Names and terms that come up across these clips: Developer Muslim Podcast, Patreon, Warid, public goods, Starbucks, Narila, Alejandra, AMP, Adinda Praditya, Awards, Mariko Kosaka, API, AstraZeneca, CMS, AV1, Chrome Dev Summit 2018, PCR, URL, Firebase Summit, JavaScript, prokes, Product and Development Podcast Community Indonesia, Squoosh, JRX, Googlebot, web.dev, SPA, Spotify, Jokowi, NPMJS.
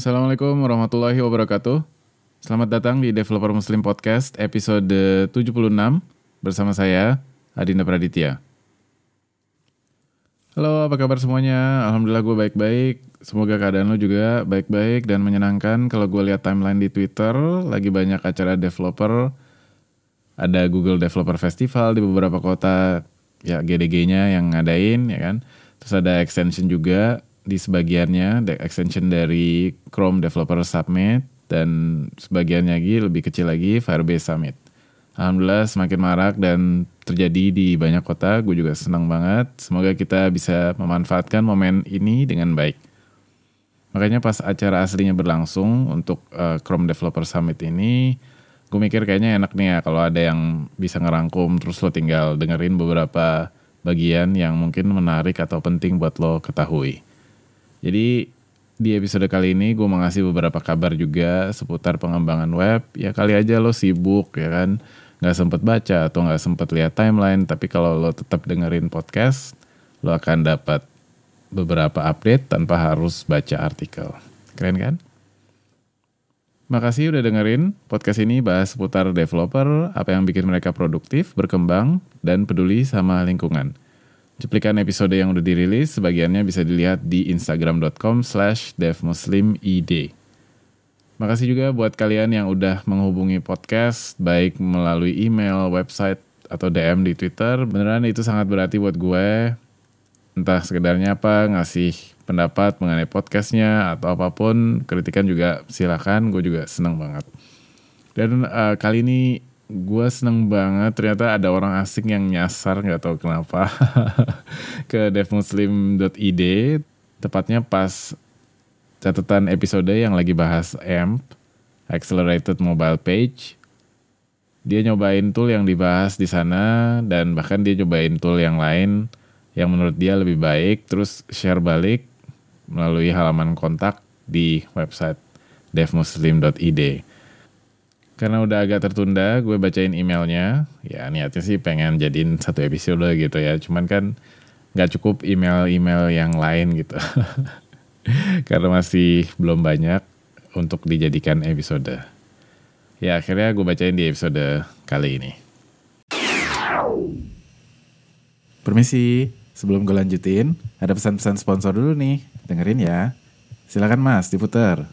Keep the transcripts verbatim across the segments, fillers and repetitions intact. Assalamualaikum warahmatullahi wabarakatuh. Selamat datang di Developer Muslim Podcast episode tujuh puluh enam bersama saya, Adinda Praditya. Halo, apa kabar semuanya? Alhamdulillah gue baik-baik. Semoga keadaan lo juga baik-baik dan menyenangkan. Kalau gue lihat timeline di Twitter, lagi banyak acara developer. Ada Google Developer Festival di beberapa kota, ya G D G-nya yang ngadain, ya kan. Terus ada extension juga di sebagiannya, extension dari Chrome Developer Summit, dan sebagiannya lagi, lebih kecil lagi, Firebase Summit. Alhamdulillah semakin marak dan terjadi di banyak kota, gue juga senang banget. Semoga kita bisa memanfaatkan momen ini dengan baik. Makanya pas acara aslinya berlangsung untuk uh, Chrome Developer Summit ini, gue mikir kayaknya enak nih ya kalau ada yang bisa ngerangkum, terus lo tinggal dengerin beberapa bagian yang mungkin menarik atau penting buat lo ketahui. Jadi di episode kali ini gue mau ngasih beberapa kabar juga seputar pengembangan web. Ya kali aja lo sibuk, ya kan, gak sempet baca atau gak sempet lihat timeline. Tapi kalau lo tetap dengerin podcast, lo akan dapat beberapa update tanpa harus baca artikel. Keren kan? Makasih udah dengerin podcast ini bahas seputar developer, apa yang bikin mereka produktif, berkembang, dan peduli sama lingkungan. Cuplikan episode yang udah dirilis, sebagiannya bisa dilihat di instagram.com slash devmuslim.id. Makasih juga buat kalian yang udah menghubungi podcast, baik melalui email, website, atau D M di Twitter. Beneran itu sangat berarti buat gue. Entah sekedarnya apa, ngasih pendapat mengenai podcastnya, atau apapun, kritikan juga silakan. Gue juga seneng banget. Dan uh, kali ini gue seneng banget, ternyata ada orang asing yang nyasar, gak tahu kenapa, ke devmuslim.id, tepatnya pas catatan episode yang lagi bahas A M P, Accelerated Mobile Page. Dia nyobain tool yang dibahas di sana, dan bahkan dia nyobain tool yang lain yang menurut dia lebih baik, terus share balik melalui halaman kontak di website devmuslim.id. Karena udah agak tertunda, gue bacain emailnya. Ya niatnya sih pengen jadiin satu episode gitu ya. Cuman kan gak cukup email-email yang lain gitu. Karena masih belum banyak untuk dijadikan episode. Ya akhirnya gue bacain di episode kali ini. Permisi, sebelum gue lanjutin, ada pesan-pesan sponsor dulu nih. Dengerin ya. Silakan Mas, diputar.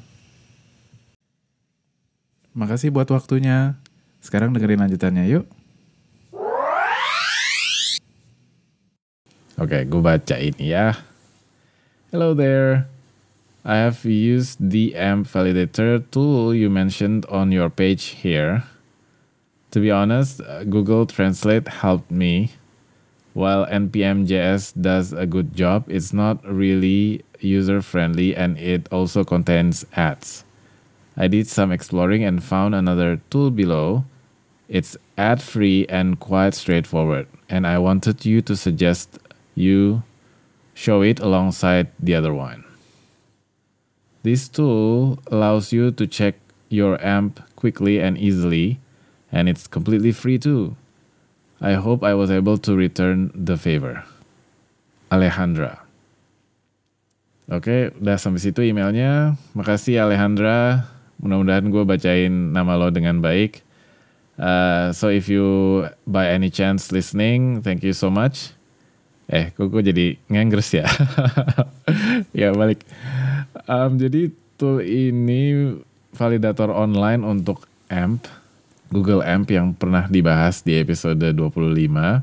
Makasih buat waktunya. Sekarang dengerin lanjutannya yuk. Oke, okay, gue bacain ya. Hello there. I have used the A M P validator tool you mentioned on your page here. To be honest, Google Translate helped me. While N P M J S does a good job, it's not really user-friendly and it also contains ads. I did some exploring and found another tool below. It's ad-free and quite straightforward, and I wanted you to suggest you show it alongside the other one. This tool allows you to check your A M P quickly and easily, and it's completely free too. I hope I was able to return the favor. Alejandra. Oke, udah sampai situ emailnya. Makasih Alejandra. Mudah-mudahan gue bacain nama lo dengan baik. Uh, so if you by any chance listening, thank you so much. Eh, kok gue jadi nganggres ya? Ya, balik. Um, jadi tool ini validator online untuk A M P. Google A M P yang pernah dibahas di episode dua puluh lima.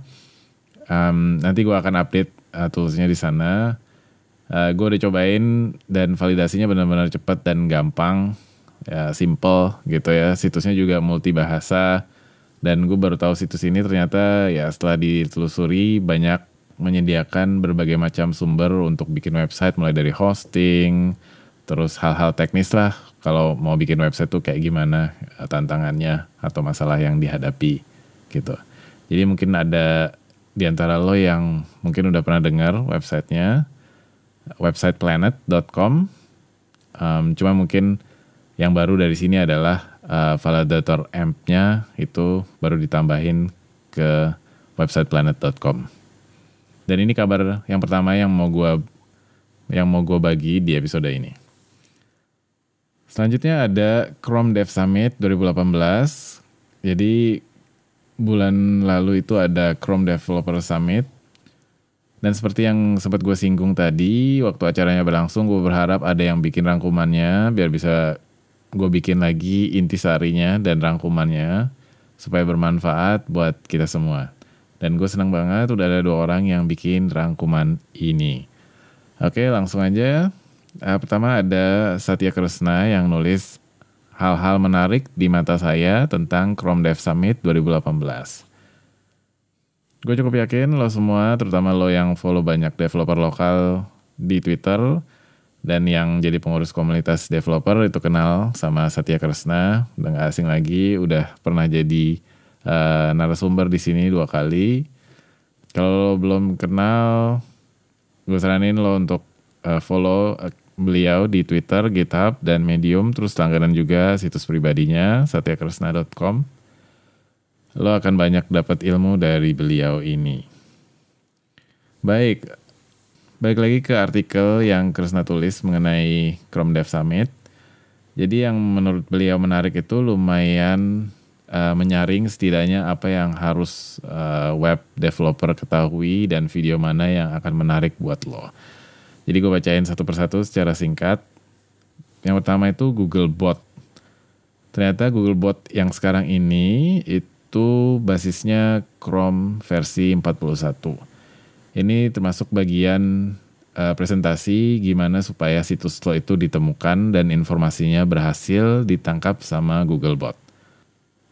Um, nanti gue akan update uh, toolsnya di sana. Uh, gue udah cobain dan validasinya benar-benar cepat dan gampang. Ya, simple gitu ya. Situsnya juga multibahasa dan gue baru tahu situs ini ternyata ya setelah ditelusuri banyak menyediakan berbagai macam sumber untuk bikin website, mulai dari hosting, terus hal-hal teknis lah kalau mau bikin website tuh kayak gimana tantangannya atau masalah yang dihadapi gitu. Jadi mungkin ada di antara lo yang mungkin udah pernah dengar websitenya website planet dot com. Um, cuma mungkin yang baru dari sini adalah uh, validator A M P-nya itu baru ditambahin ke website planet dot com. Dan ini kabar yang pertama yang mau gue yang mau gue bagi di episode ini. Selanjutnya ada Chrome Dev Summit dua ribu delapan belas. Jadi bulan lalu itu ada Chrome Developer Summit. Dan seperti yang sempat gue singgung tadi, waktu acaranya berlangsung gue berharap ada yang bikin rangkumannya biar bisa gue bikin lagi intisarinya dan rangkumannya supaya bermanfaat buat kita semua. Dan gue senang banget udah ada dua orang yang bikin rangkuman ini. Oke, langsung aja. Pertama ada Satya Kresna yang nulis hal-hal menarik di mata saya tentang Chrome Dev Summit dua ribu delapan belas. Gue cukup yakin lo semua, terutama lo yang follow banyak developer lokal di Twitter dan yang jadi pengurus komunitas developer itu kenal sama Satya Kresna, udah gak asing lagi, udah pernah jadi uh, narasumber di sini dua kali. Kalau belum kenal, gue saranin lo untuk uh, follow beliau di Twitter, GitHub, dan Medium, terus langganan juga situs pribadinya satya kresna dot com. Lo akan banyak dapat ilmu dari beliau ini. Baik, balik lagi ke artikel yang Kresna tulis mengenai Chrome Dev Summit. Jadi yang menurut beliau menarik itu lumayan uh, menyaring setidaknya apa yang harus uh, web developer ketahui dan video mana yang akan menarik buat lo. Jadi gue bacain satu persatu secara singkat. Yang pertama itu Googlebot. Ternyata Googlebot yang sekarang ini itu itu basisnya Chrome versi empat puluh satu. Ini termasuk bagian uh, presentasi gimana supaya situs lo itu ditemukan dan informasinya berhasil ditangkap sama Googlebot.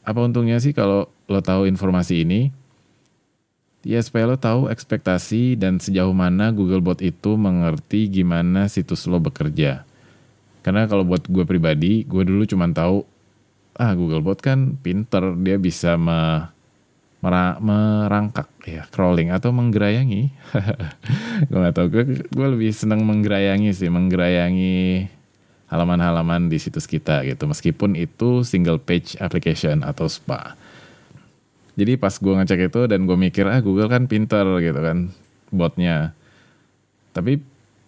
Apa untungnya sih kalau lo tahu informasi ini? Ya supaya lo tahu ekspektasi dan sejauh mana Googlebot itu mengerti gimana situs lo bekerja. Karena kalau buat gue pribadi, gue dulu cuma tahu ah Googlebot kan pinter, dia bisa me, mera, merangkak ya, crawling atau menggerayangi. gue nggak tahu, gue, gue lebih seneng menggerayangi sih, menggerayangi halaman-halaman di situs kita gitu, meskipun itu single page application atau S P A. Jadi pas gue ngecek itu dan gue mikir ah Google kan pinter gitu kan botnya, tapi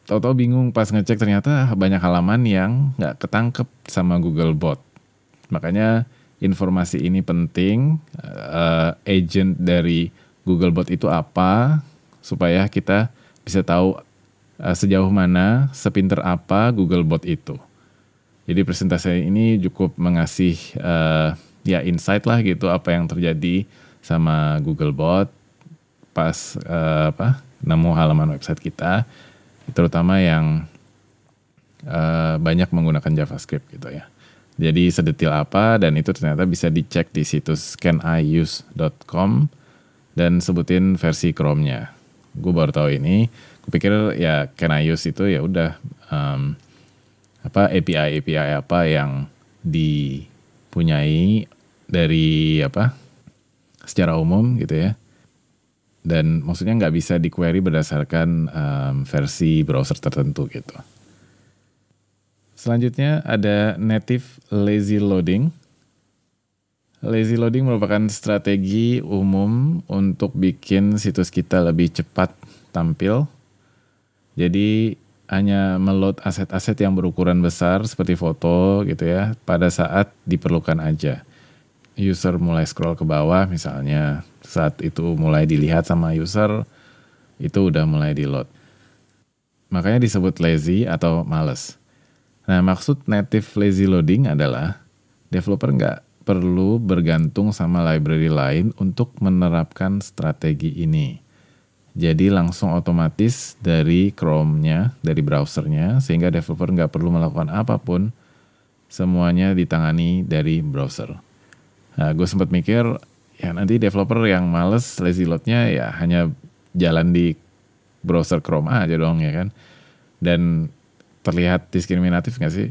tau-tau bingung pas ngecek ternyata banyak halaman yang nggak ketangkep sama Googlebot. Makanya informasi ini penting, uh, agent dari Googlebot itu apa, supaya kita bisa tahu uh, sejauh mana, sepinter apa Googlebot itu. Jadi presentasi ini cukup mengasih uh, ya insight lah gitu apa yang terjadi sama Googlebot pas uh, apa nemu halaman website kita, terutama yang uh, banyak menggunakan JavaScript gitu ya. Jadi sedetil apa, dan itu ternyata bisa dicek di situs caniuse dot com dan sebutin versi Chrome-nya. Gue baru tahu ini. Gue pikir ya caniuse itu ya udah um, apa A P I A P I apa yang dipunyai dari apa secara umum gitu ya. Dan maksudnya nggak bisa dikuery berdasarkan um, versi browser tertentu gitu. Selanjutnya ada native lazy loading. Lazy loading merupakan strategi umum untuk bikin situs kita lebih cepat tampil. Jadi hanya meload aset-aset yang berukuran besar seperti foto gitu ya pada saat diperlukan aja. User mulai scroll ke bawah misalnya, saat itu mulai dilihat sama user, itu udah mulai di-load. Makanya disebut lazy atau malas. Nah, maksud native lazy loading adalah developer nggak perlu bergantung sama library lain untuk menerapkan strategi ini. Jadi langsung otomatis dari Chrome-nya, dari browsernya, sehingga developer nggak perlu melakukan apapun, semuanya ditangani dari browser. Nah, gue sempat mikir, ya nanti developer yang males lazy load-nya ya hanya jalan di browser Chrome aja dong ya kan. Dan terlihat diskriminatif gak sih?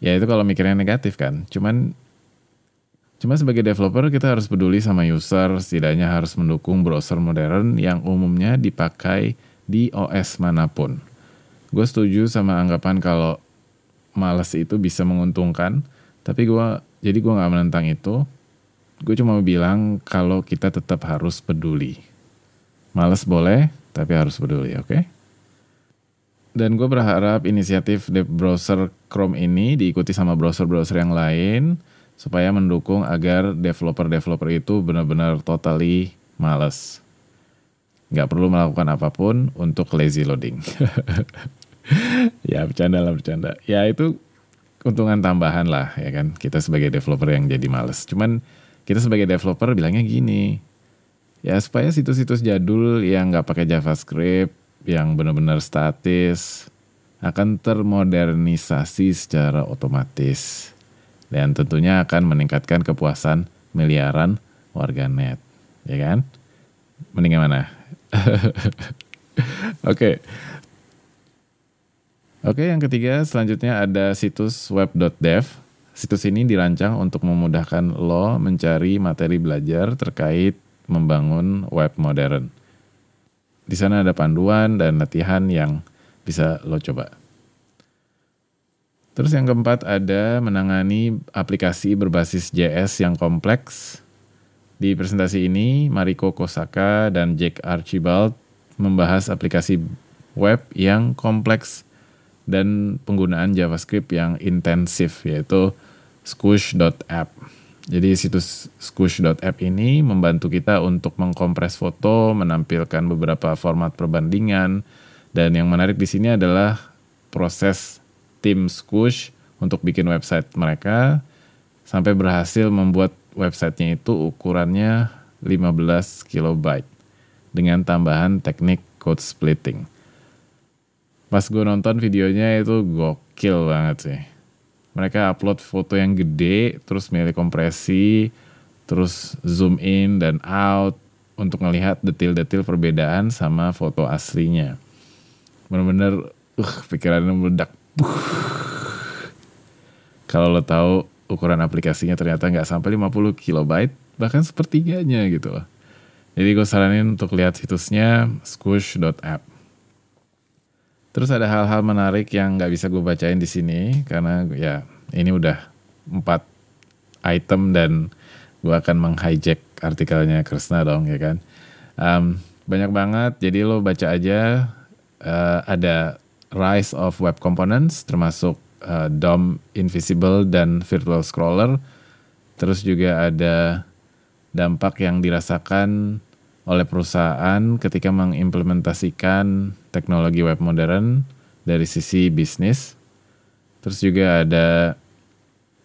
Ya itu kalau mikirnya negatif kan. Cuman cuman sebagai developer kita harus peduli sama user, setidaknya harus mendukung browser modern yang umumnya dipakai di O S manapun. Gue setuju sama anggapan kalau malas itu bisa menguntungkan, tapi gue jadi gue gak menentang itu. Gue cuma bilang kalau kita tetap harus peduli. Malas boleh, tapi harus peduli, oke? Okay? Dan gue berharap inisiatif Dev Browser Chrome ini diikuti sama browser-browser yang lain supaya mendukung agar developer-developer itu benar-benar totally malas. Gak perlu melakukan apapun untuk lazy loading. Ya bercanda lah bercanda. Ya itu keuntungan tambahan lah ya kan. Kita sebagai developer yang jadi malas. Cuman kita sebagai developer bilangnya gini. Ya supaya situs-situs jadul yang gak pakai JavaScript, yang benar-benar statis akan termodernisasi secara otomatis dan tentunya akan meningkatkan kepuasan miliaran warganet, ya kan? Mending mana? Oke, oke yang ketiga selanjutnya ada situs web.dev. Situs ini dirancang untuk memudahkan lo mencari materi belajar terkait membangun web modern. Di sana ada panduan dan latihan yang bisa lo coba. Terus yang keempat ada menangani aplikasi berbasis J S yang kompleks. Di presentasi ini Mariko Kosaka dan Jake Archibald membahas aplikasi web yang kompleks dan penggunaan JavaScript yang intensif yaitu squish dot app. Jadi situs squish dot app ini membantu kita untuk mengkompres foto, menampilkan beberapa format perbandingan, dan yang menarik di sini adalah proses tim Squoosh untuk bikin website mereka sampai berhasil membuat websitenya itu ukurannya lima belas kilobyte dengan tambahan teknik code splitting. Pas gue nonton videonya itu gokil banget sih. Mereka upload foto yang gede, terus milih kompresi, terus zoom in dan out untuk melihat detail-detail perbedaan sama foto aslinya. Bener-bener, uh, pikirannya meledak. Kalau lo tahu ukuran aplikasinya ternyata nggak sampai lima puluh kilobyte, bahkan sepertiganya gitu. Jadi gue saranin untuk lihat situsnya squish dot app. Terus ada hal-hal menarik yang nggak bisa gue bacain di sini karena ya ini udah empat item dan gue akan meng-hijack artikelnya Kresna dong ya kan. Um, banyak banget, jadi lo baca aja. Uh, ada Rise of Web Components termasuk uh, D O M Invisible dan Virtual Scroller. Terus juga ada dampak yang dirasakan oleh perusahaan ketika mengimplementasikan teknologi web modern dari sisi bisnis. Terus juga ada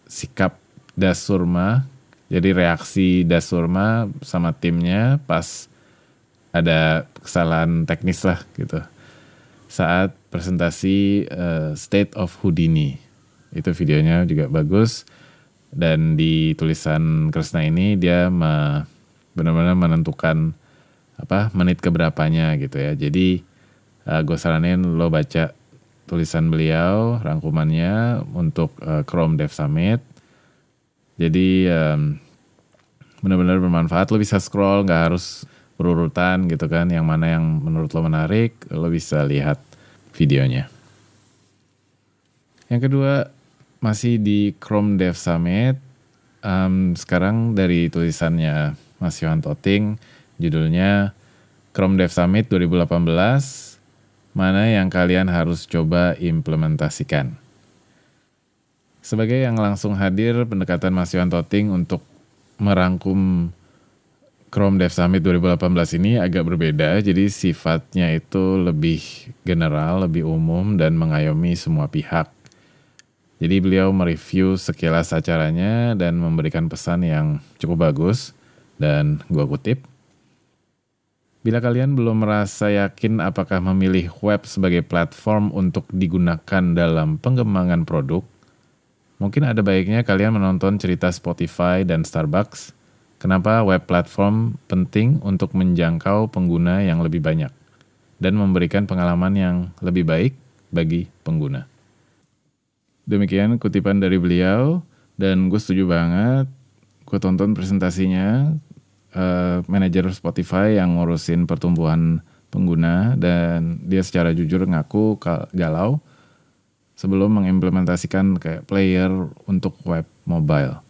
sikap Dasurma, jadi reaksi Dasurma sama timnya pas ada kesalahan teknis lah gitu. Saat presentasi uh, State of Houdini. Itu videonya juga bagus. Dan di tulisan Kresna ini dia me- benar-benar menentukan apa menit keberapanya gitu ya. Jadi uh, gue saranin lo baca tulisan beliau rangkumannya untuk uh, Chrome Dev Summit. Jadi um, benar-benar bermanfaat. Lo bisa scroll, nggak harus berurutan gitu kan. Yang mana yang menurut lo menarik, lo bisa lihat videonya. Yang kedua masih di Chrome Dev Summit. Um, sekarang dari tulisannya Mas Yanto Ting. Judulnya Chrome Dev Summit dua ribu delapan belas, mana yang kalian harus coba implementasikan. Sebagai yang langsung hadir, pendekatan Mas Yanto Ting untuk merangkum Chrome Dev Summit dua ribu delapan belas ini agak berbeda, jadi sifatnya itu lebih general, lebih umum, dan mengayomi semua pihak. Jadi beliau mereview sekilas acaranya dan memberikan pesan yang cukup bagus, dan gua kutip, bila kalian belum merasa yakin apakah memilih web sebagai platform untuk digunakan dalam pengembangan produk, mungkin ada baiknya kalian menonton cerita Spotify dan Starbucks, kenapa web platform penting untuk menjangkau pengguna yang lebih banyak dan memberikan pengalaman yang lebih baik bagi pengguna. Demikian kutipan dari beliau dan gue setuju banget, gue tonton presentasinya. Uh, manajer Spotify yang ngurusin pertumbuhan pengguna dan dia secara jujur ngaku galau sebelum mengimplementasikan kayak player untuk web mobile.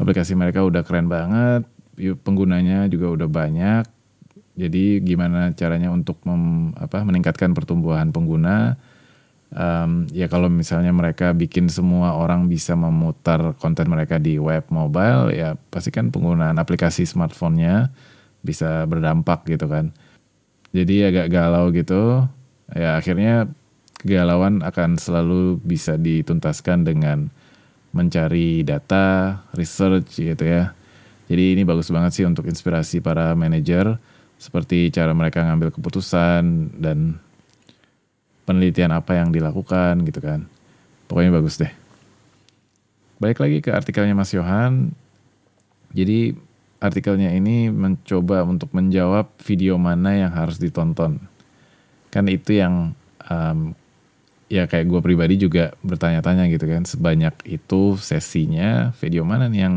Aplikasi mereka udah keren banget, penggunanya juga udah banyak. Jadi gimana caranya untuk mem, apa, meningkatkan pertumbuhan pengguna um, ya kalau misalnya mereka bikin semua orang bisa memutar konten mereka di web mobile, ya pasti kan penggunaan aplikasi smartphone-nya bisa berdampak gitu kan. Jadi agak galau gitu, ya akhirnya kegalauan akan selalu bisa dituntaskan dengan mencari data, research gitu ya. Jadi ini bagus banget sih untuk inspirasi para manajer, seperti cara mereka ngambil keputusan dan penelitian apa yang dilakukan gitu kan. Pokoknya bagus deh. Balik lagi ke artikelnya Mas Yohan. Jadi artikelnya ini mencoba untuk menjawab video mana yang harus ditonton. Kan itu yang um, ya kayak gue pribadi juga bertanya-tanya gitu kan. Sebanyak itu sesinya, video mana nih yang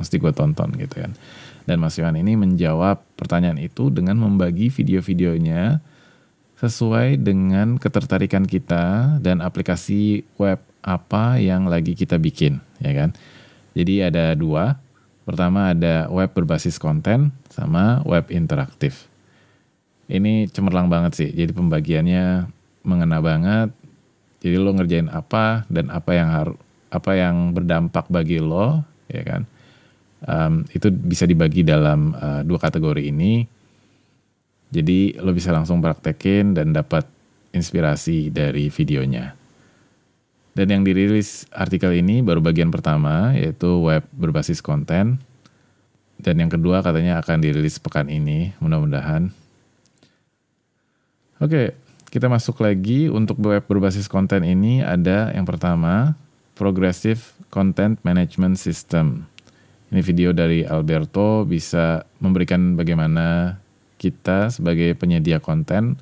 mesti gue tonton gitu kan. Dan Mas Yohan ini menjawab pertanyaan itu dengan membagi video-videonya sesuai dengan ketertarikan kita dan aplikasi web apa yang lagi kita bikin, ya kan? Jadi ada dua. Pertama ada web berbasis konten sama web interaktif. Ini cemerlang banget sih. Jadi pembagiannya mengena banget. Jadi lo ngerjain apa dan apa yang harus, apa yang berdampak bagi lo, ya kan? Um, itu bisa dibagi dalam uh, dua kategori ini, jadi lo bisa langsung praktekin dan dapat inspirasi dari videonya. Dan yang dirilis artikel ini baru bagian pertama, yaitu web berbasis konten, dan yang kedua katanya akan dirilis pekan ini, mudah-mudahan. Oke, kita masuk lagi. Untuk web berbasis konten ini ada yang pertama, Progressive Content Management System. Ini video dari Alberto bisa memberikan bagaimana kita sebagai penyedia konten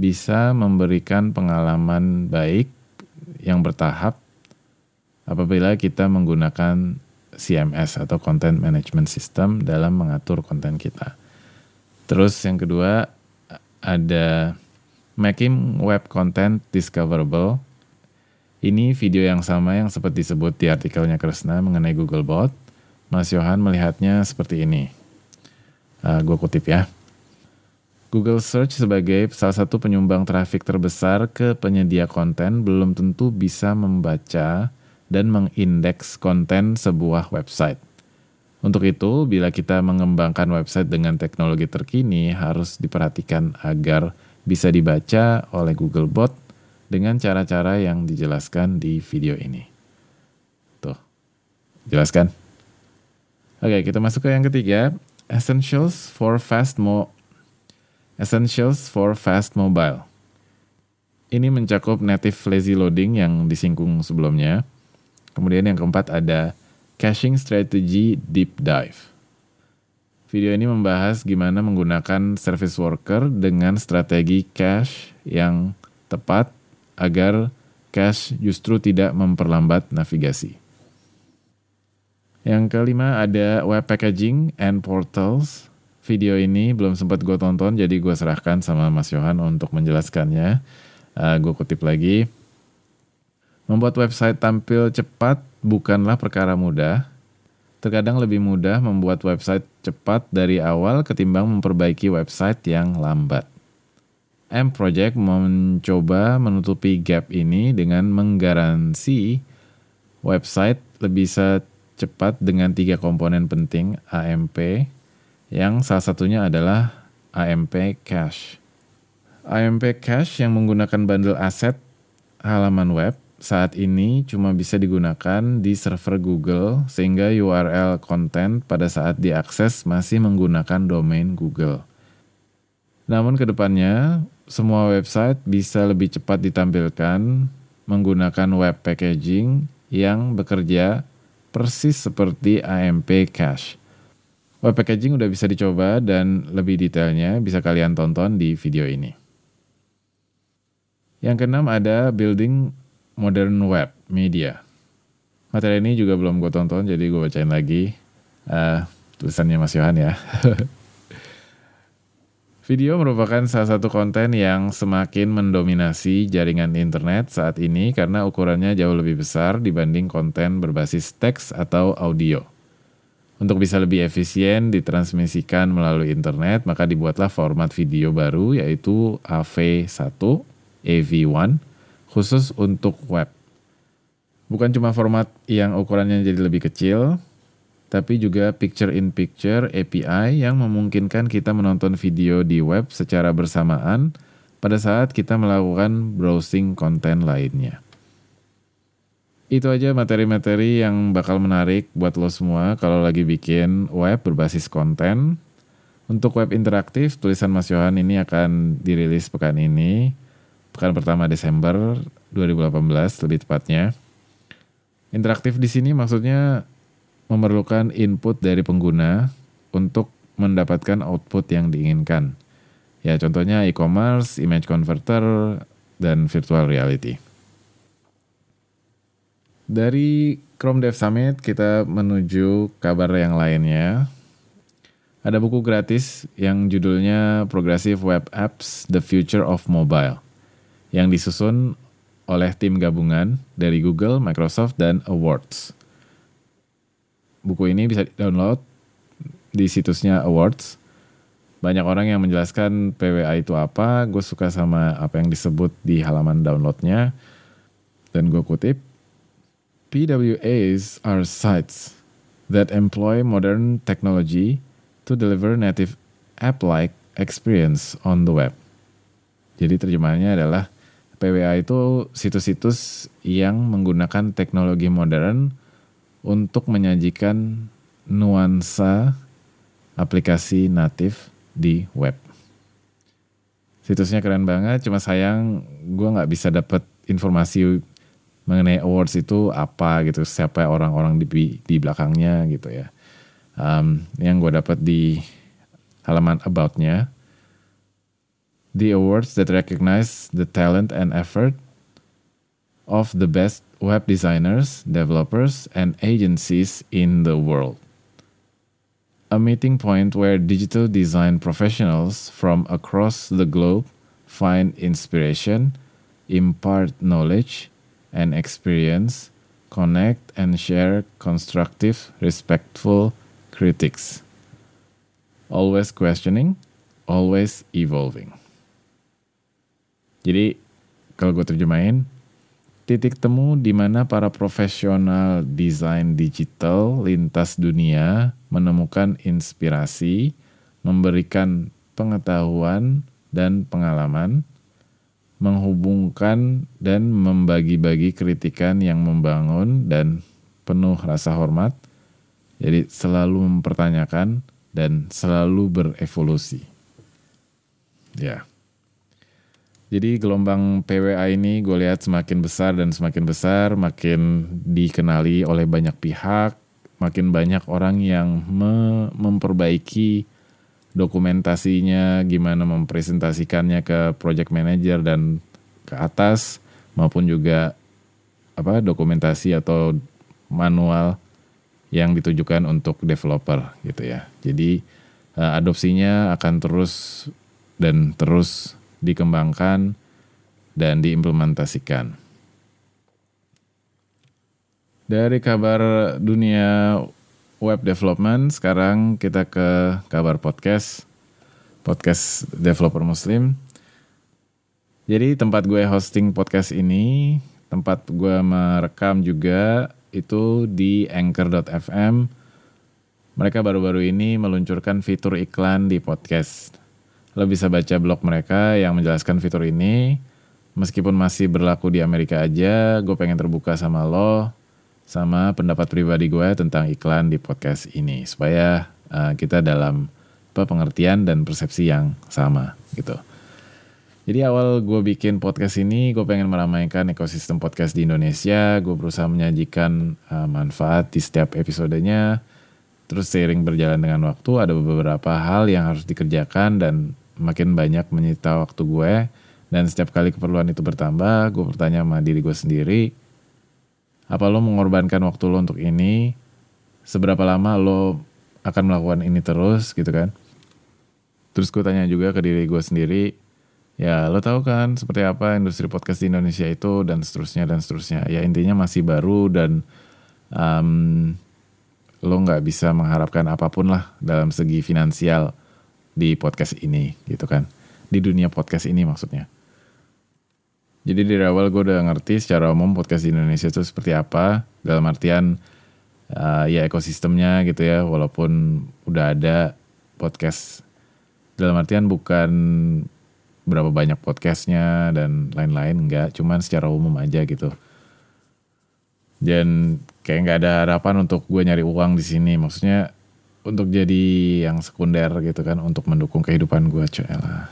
bisa memberikan pengalaman baik yang bertahap apabila kita menggunakan C M S atau Content Management System dalam mengatur konten kita. Terus yang kedua ada Making Web Content Discoverable. Ini video yang sama yang sempat disebut di artikelnya Kresna mengenai Googlebot. Mas Yohan melihatnya seperti ini. Uh, gue kutip ya. Google Search sebagai salah satu penyumbang trafik terbesar ke penyedia konten belum tentu bisa membaca dan mengindeks konten sebuah website. Untuk itu, bila kita mengembangkan website dengan teknologi terkini, harus diperhatikan agar bisa dibaca oleh Googlebot dengan cara-cara yang dijelaskan di video ini. Tuh, jelaskan. Oke, kita masuk ke yang ketiga, Essentials for Fast Mo Essentials for Fast Mobile. Ini mencakup native lazy loading yang disinggung sebelumnya. Kemudian yang keempat ada Caching Strategy Deep Dive. Video ini membahas gimana menggunakan service worker dengan strategi cache yang tepat agar cache justru tidak memperlambat navigasi. Yang kelima ada web packaging and portals. Video ini belum sempat gue tonton, jadi gue serahkan sama Mas Yohan untuk menjelaskannya. Uh, gue kutip lagi. Membuat website tampil cepat bukanlah perkara mudah. Terkadang lebih mudah membuat website cepat dari awal ketimbang memperbaiki website yang lambat. M Project mencoba menutupi gap ini dengan menggaransi website lebih bisa cepat dengan tiga komponen penting A M P, yang salah satunya adalah A M P Cache. A M P Cache yang menggunakan bundle aset halaman web saat ini cuma bisa digunakan di server Google, sehingga U R L konten pada saat diakses masih menggunakan domain Google. Namun kedepannya, semua website bisa lebih cepat ditampilkan menggunakan web packaging yang bekerja persis seperti A M P Cache. Web packaging udah bisa dicoba dan lebih detailnya bisa kalian tonton di video ini. Yang keenam ada Building Modern Web Media. Materi ini juga belum gue tonton, jadi gue bacain lagi uh, tulisannya Mas Yohan ya. Video merupakan salah satu konten yang semakin mendominasi jaringan internet saat ini karena ukurannya jauh lebih besar dibanding konten berbasis teks atau audio. Untuk bisa lebih efisien ditransmisikan melalui internet, maka dibuatlah format video baru yaitu A V satu, A V satu, khusus untuk web. Bukan cuma format yang ukurannya jadi lebih kecil, tapi juga Picture-in-Picture A P I yang memungkinkan kita menonton video di web secara bersamaan pada saat kita melakukan browsing konten lainnya. Itu aja materi-materi yang bakal menarik buat lo semua kalau lagi bikin web berbasis konten. Untuk web interaktif, tulisan Mas Yohan ini akan dirilis pekan ini, pekan pertama Desember dua ribu delapan belas lebih tepatnya. Interaktif di sini maksudnya memerlukan input dari pengguna untuk mendapatkan output yang diinginkan. Ya, contohnya e-commerce, image converter, dan virtual reality. Dari Chrome Dev Summit kita menuju kabar yang lainnya. Ada buku gratis yang judulnya Progressive Web Apps: The Future of Mobile, yang disusun oleh tim gabungan dari Google, Microsoft, dan Awards. Buku ini bisa di-download di situsnya Awards. Banyak orang yang menjelaskan P W A itu apa, gue suka sama apa yang disebut di halaman downloadnya. Dan gue kutip, P W As are sites that employ modern technology to deliver native app-like experience on the web. Jadi terjemahannya adalah P W A itu situs-situs yang menggunakan teknologi modern untuk menyajikan nuansa aplikasi natif di web. Situsnya keren banget, cuma sayang gue gak bisa dapat informasi mengenai awards itu apa gitu, siapa orang-orang di, di belakangnya gitu ya. Um, yang gue dapat di halaman about-nya, the awards that recognize the talent and effort of the best web designers, developers, and agencies in the world. A meeting point where digital design professionals from across the globe find inspiration, impart knowledge and experience, connect and share constructive, respectful critiques. Always questioning, always evolving. Jadi, kalau gue terjemahin, titik temu di mana para profesional desain digital lintas dunia menemukan inspirasi, memberikan pengetahuan dan pengalaman, menghubungkan dan membagi-bagi kritikan yang membangun dan penuh rasa hormat, jadi selalu mempertanyakan dan selalu berevolusi. Ya. Yeah. Jadi gelombang P W A ini gue lihat semakin besar dan semakin besar, makin dikenali oleh banyak pihak, makin banyak orang yang me- memperbaiki dokumentasinya, gimana mempresentasikannya ke project manager dan ke atas, maupun juga apa dokumentasi atau manual yang ditujukan untuk developer gitu ya. Jadi adopsinya akan terus dan terus dikembangkan dan diimplementasikan. Dari kabar dunia web development, sekarang kita ke kabar podcast, podcast Developer Muslim. Jadi tempat gue hosting podcast ini, tempat gue merekam juga itu di anchor dot f m. Mereka baru-baru ini meluncurkan fitur iklan di podcast. Lo bisa baca blog mereka yang menjelaskan fitur ini. Meskipun masih berlaku di Amerika aja, gue pengen terbuka sama lo, sama pendapat pribadi gue tentang iklan di podcast ini, supaya uh, kita dalam apa, pengertian dan persepsi yang sama gitu. Jadi awal gue bikin podcast ini, gue pengen meramaikan ekosistem podcast di Indonesia. Gue berusaha menyajikan uh, manfaat di setiap episodenya. Terus seiring berjalan dengan waktu, ada beberapa hal yang harus dikerjakan dan makin banyak menyita waktu gue, dan setiap kali keperluan itu bertambah, gue bertanya sama diri gue sendiri, apa lo mengorbankan waktu lo untuk ini? Seberapa lama lo akan melakukan ini terus gitu kan? Terus gue tanya juga ke diri gue sendiri, ya lo tahu kan seperti apa industri podcast di Indonesia itu, dan seterusnya dan seterusnya. Ya intinya masih baru dan um, lo nggak bisa mengharapkan apapun lah dalam segi finansial di podcast ini gitu kan, di dunia podcast ini maksudnya. Jadi dari awal gue udah ngerti secara umum podcast di Indonesia itu seperti apa. Dalam artian uh, ya ekosistemnya gitu ya. Walaupun udah ada podcast. Dalam artian bukan berapa banyak podcastnya dan lain-lain. Enggak, cuman secara umum aja gitu. Dan kayak nggak ada harapan untuk gue nyari uang di sini, maksudnya untuk jadi yang sekunder gitu kan, untuk mendukung kehidupan gue, coelah.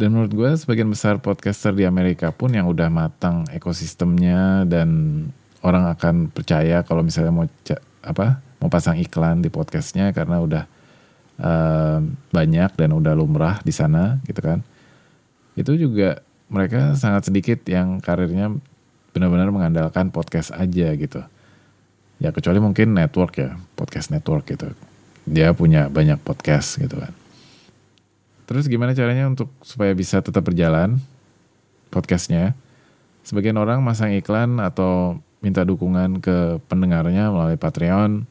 Dan menurut gue sebagian besar podcaster di Amerika pun yang udah matang ekosistemnya dan orang akan percaya kalau misalnya mau apa mau pasang iklan di podcastnya karena udah uh, banyak dan udah lumrah di sana gitu kan. Itu juga mereka sangat sedikit yang karirnya benar-benar mengandalkan podcast aja gitu. Ya kecuali mungkin network ya, podcast network gitu. Dia punya banyak podcast gitu kan. Terus gimana caranya untuk supaya bisa tetap berjalan podcastnya? Sebagian orang masang iklan atau minta dukungan ke pendengarnya melalui Patreon.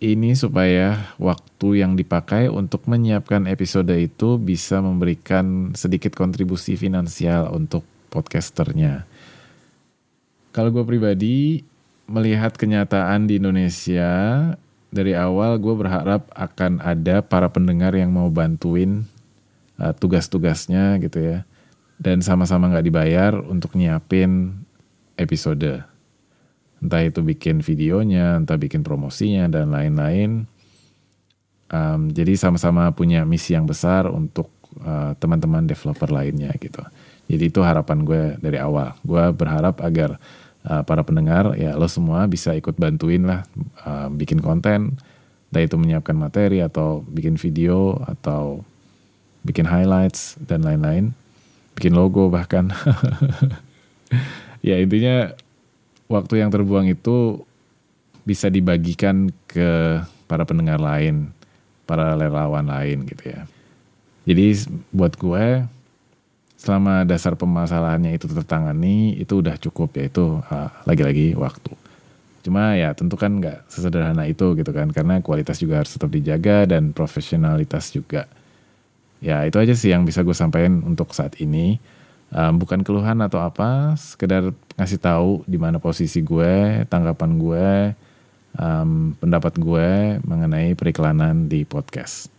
Ini supaya waktu yang dipakai untuk menyiapkan episode itu bisa memberikan sedikit kontribusi finansial untuk podcasternya. Kalau gue pribadi melihat kenyataan di Indonesia, dari awal gue berharap akan ada para pendengar yang mau bantuin uh, tugas-tugasnya gitu ya. Dan sama-sama gak dibayar untuk nyiapin episode. Entah itu bikin videonya, entah bikin promosinya, dan lain-lain. Um, jadi sama-sama punya misi yang besar untuk uh, teman-teman developer lainnya gitu. Jadi itu harapan gue dari awal. Gue berharap agar uh, para pendengar, ya lo semua bisa ikut bantuin lah. Uh, bikin konten, entah itu menyiapkan materi atau bikin video atau bikin highlights dan lain-lain. Bikin logo bahkan. Ya intinya waktu yang terbuang itu bisa dibagikan ke para pendengar lain, para relawan lain gitu ya. Jadi buat gue, selama dasar permasalahannya itu tertangani, itu udah cukup, yaitu uh, lagi-lagi waktu. Cuma ya tentu kan gak sesederhana itu gitu kan, karena kualitas juga harus tetap dijaga dan profesionalitas juga. Ya itu aja sih yang bisa gue sampaikan untuk saat ini. Um, bukan keluhan atau apa, sekedar ngasih tahu di mana posisi gue, tanggapan gue, um, pendapat gue mengenai periklanan di podcast.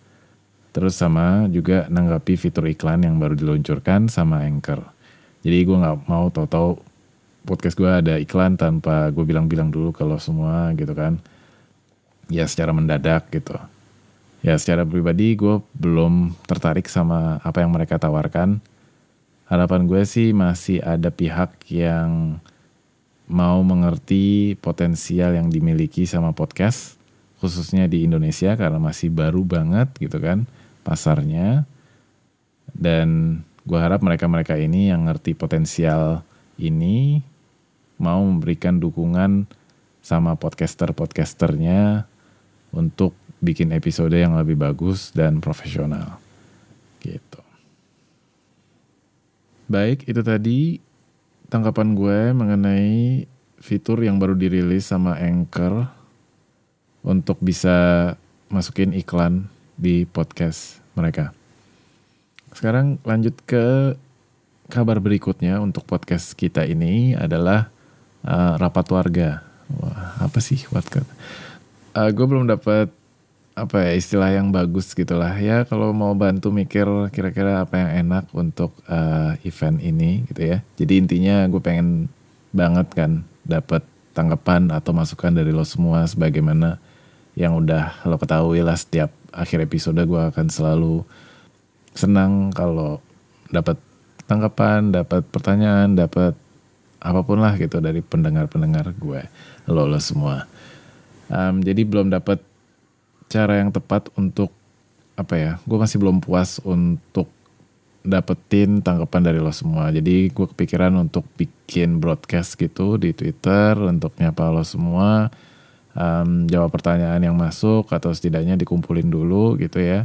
Terus sama juga nanggapi fitur iklan yang baru diluncurkan sama Anchor. Jadi gue gak mau tau-tau podcast gue ada iklan tanpa gue bilang-bilang dulu kalau semua gitu kan. Ya secara mendadak gitu. Ya secara pribadi gue belum tertarik sama apa yang mereka tawarkan. Harapan gue sih masih ada pihak yang mau mengerti potensial yang dimiliki sama podcast. Khususnya di Indonesia karena masih baru banget gitu kan pasarnya, dan gue harap mereka-mereka ini yang ngerti potensial ini mau memberikan dukungan sama podcaster-podcasternya untuk bikin episode yang lebih bagus dan profesional gitu. Baik, itu tadi tanggapan gue mengenai fitur yang baru dirilis sama Anchor untuk bisa masukin iklan di podcast mereka. Sekarang lanjut ke kabar berikutnya untuk podcast kita ini adalah uh, rapat warga. Wah, apa sih warga? Uh, gue belum dapat apa ya, istilah yang bagus gitulah ya. Kalau mau bantu mikir kira-kira apa yang enak untuk uh, event ini gitu ya. Jadi intinya gue pengen banget kan dapat tanggapan atau masukan dari lo semua sebagaimana yang udah lo ketahui lah. Setiap akhir episode gue akan selalu senang kalau dapat tanggapan, dapat pertanyaan, dapat apapun lah gitu dari pendengar-pendengar gue, lo lo semua. Um, jadi belum dapat cara yang tepat untuk apa ya? Gue masih belum puas untuk dapetin tanggapan dari lo semua. Jadi gue kepikiran untuk bikin broadcast gitu di Twitter untuk nyapa lo semua, um, jawab pertanyaan yang masuk atau setidaknya dikumpulin dulu gitu ya.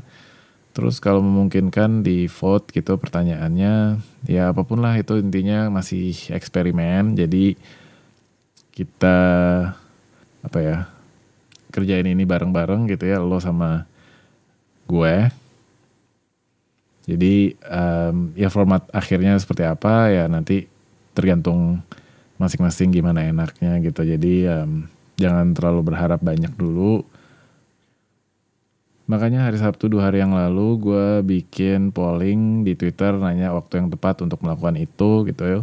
Terus kalau memungkinkan di vote gitu pertanyaannya, ya apapun lah itu, intinya masih eksperimen. Jadi kita apa ya, kerjain ini bareng-bareng gitu ya, lo sama gue. Jadi um, ya format akhirnya seperti apa ya nanti tergantung masing-masing gimana enaknya gitu. Jadi um, jangan terlalu berharap banyak dulu. Makanya hari Sabtu dua hari yang lalu gue bikin polling di Twitter nanya waktu yang tepat untuk melakukan itu gitu yo.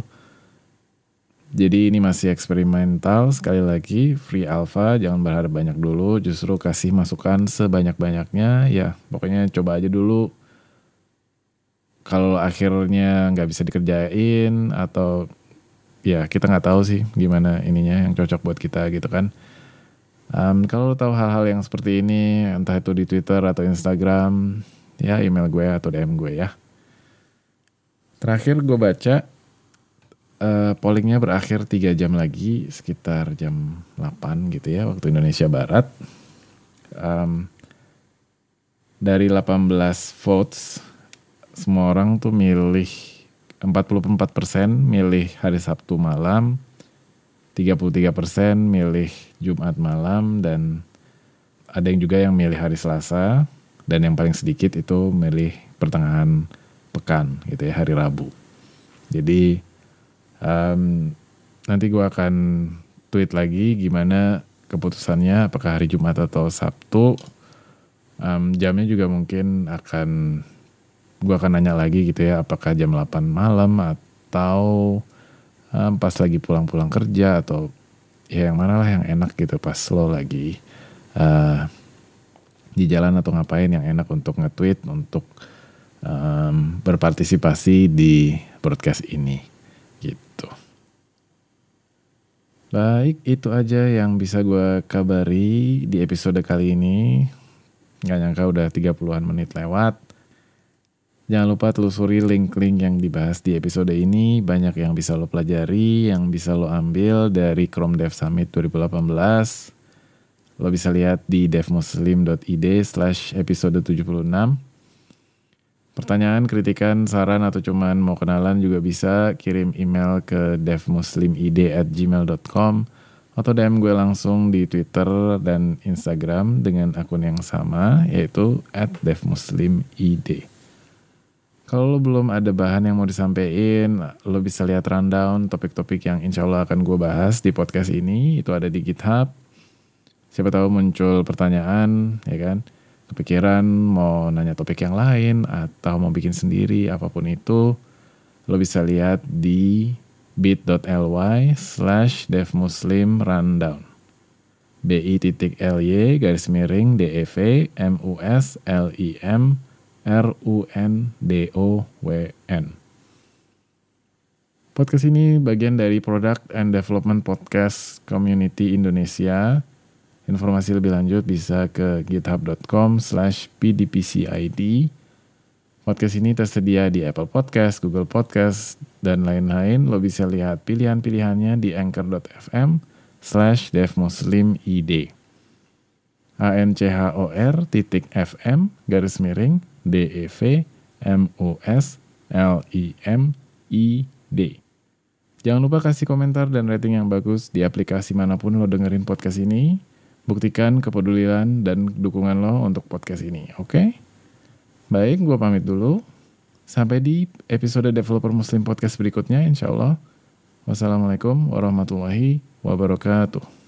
Jadi ini masih eksperimental sekali lagi, free alpha, jangan berharap banyak dulu, justru kasih masukan sebanyak-banyaknya ya, pokoknya coba aja dulu. Kalau akhirnya nggak bisa dikerjain atau ya kita nggak tahu sih gimana ininya yang cocok buat kita gitu kan. Um, kalau lo tahu hal-hal yang seperti ini, entah itu di Twitter atau Instagram, ya email gue atau D M gue ya. Terakhir gue baca, uh, pollingnya berakhir tiga jam lagi, sekitar jam delapan gitu ya, waktu Indonesia Barat. Um, dari delapan belas votes, semua orang tuh milih, empat puluh empat persen milih hari Sabtu malam, tiga puluh tiga persen milih Jumat malam, dan ada yang juga yang milih hari Selasa, dan yang paling sedikit itu milih pertengahan pekan gitu ya, hari Rabu. Jadi um, nanti gue akan tweet lagi gimana keputusannya, apakah hari Jumat atau Sabtu. Um, jamnya juga mungkin akan gue akan nanya lagi gitu ya, apakah jam delapan malam atau pas lagi pulang-pulang kerja, atau ya yang mana lah yang enak gitu pas lo lagi uh, di jalan atau ngapain yang enak untuk nge-tweet, untuk um, berpartisipasi di broadcast ini gitu. Baik, itu aja yang bisa gue kabari di episode kali ini. Gak nyangka udah tiga puluhan menit lewat. Jangan lupa telusuri link-link yang dibahas di episode ini. Banyak yang bisa lo pelajari, yang bisa lo ambil dari Chrome Dev Summit dua ribu delapan belas. Lo bisa lihat di devmuslim.id slash episode tujuh puluh enam. Pertanyaan, kritikan, saran, atau cuman mau kenalan juga bisa. Kirim email ke devmuslimid at gmail dot com atau D M gue langsung di Twitter dan Instagram dengan akun yang sama, yaitu at devmuslimid. Kalau lo belum ada bahan yang mau disampaikan, lo bisa lihat rundown topik-topik yang insya Allah akan gue bahas di podcast ini. Itu ada di GitHub. Siapa tahu muncul pertanyaan, ya kan? Kepikiran mau nanya topik yang lain atau mau bikin sendiri, apapun itu. Lo bisa lihat di bit.ly slash devmuslim rundown. bit.ly garis miring dev muslim R U N D O W N. Podcast ini bagian dari Product and Development Podcast Community Indonesia. Informasi lebih lanjut bisa ke github.com slash pdpcid. Podcast ini tersedia di Apple Podcast, Google Podcast, dan lain-lain. Lo bisa lihat pilihan-pilihannya di anchor.fm slash devmuslimid. A-N-C-H-O-R titik F-M garis miring D-E-V-M-O-S-L-I-M-I-D. Jangan lupa kasih komentar dan rating yang bagus di aplikasi manapun lo dengerin podcast ini. Buktikan kepedulian dan dukungan lo untuk podcast ini, oke? Okay? Baik, gue pamit dulu. Sampai di episode Developer Muslim Podcast berikutnya, insya Allah. Wassalamualaikum warahmatullahi wabarakatuh.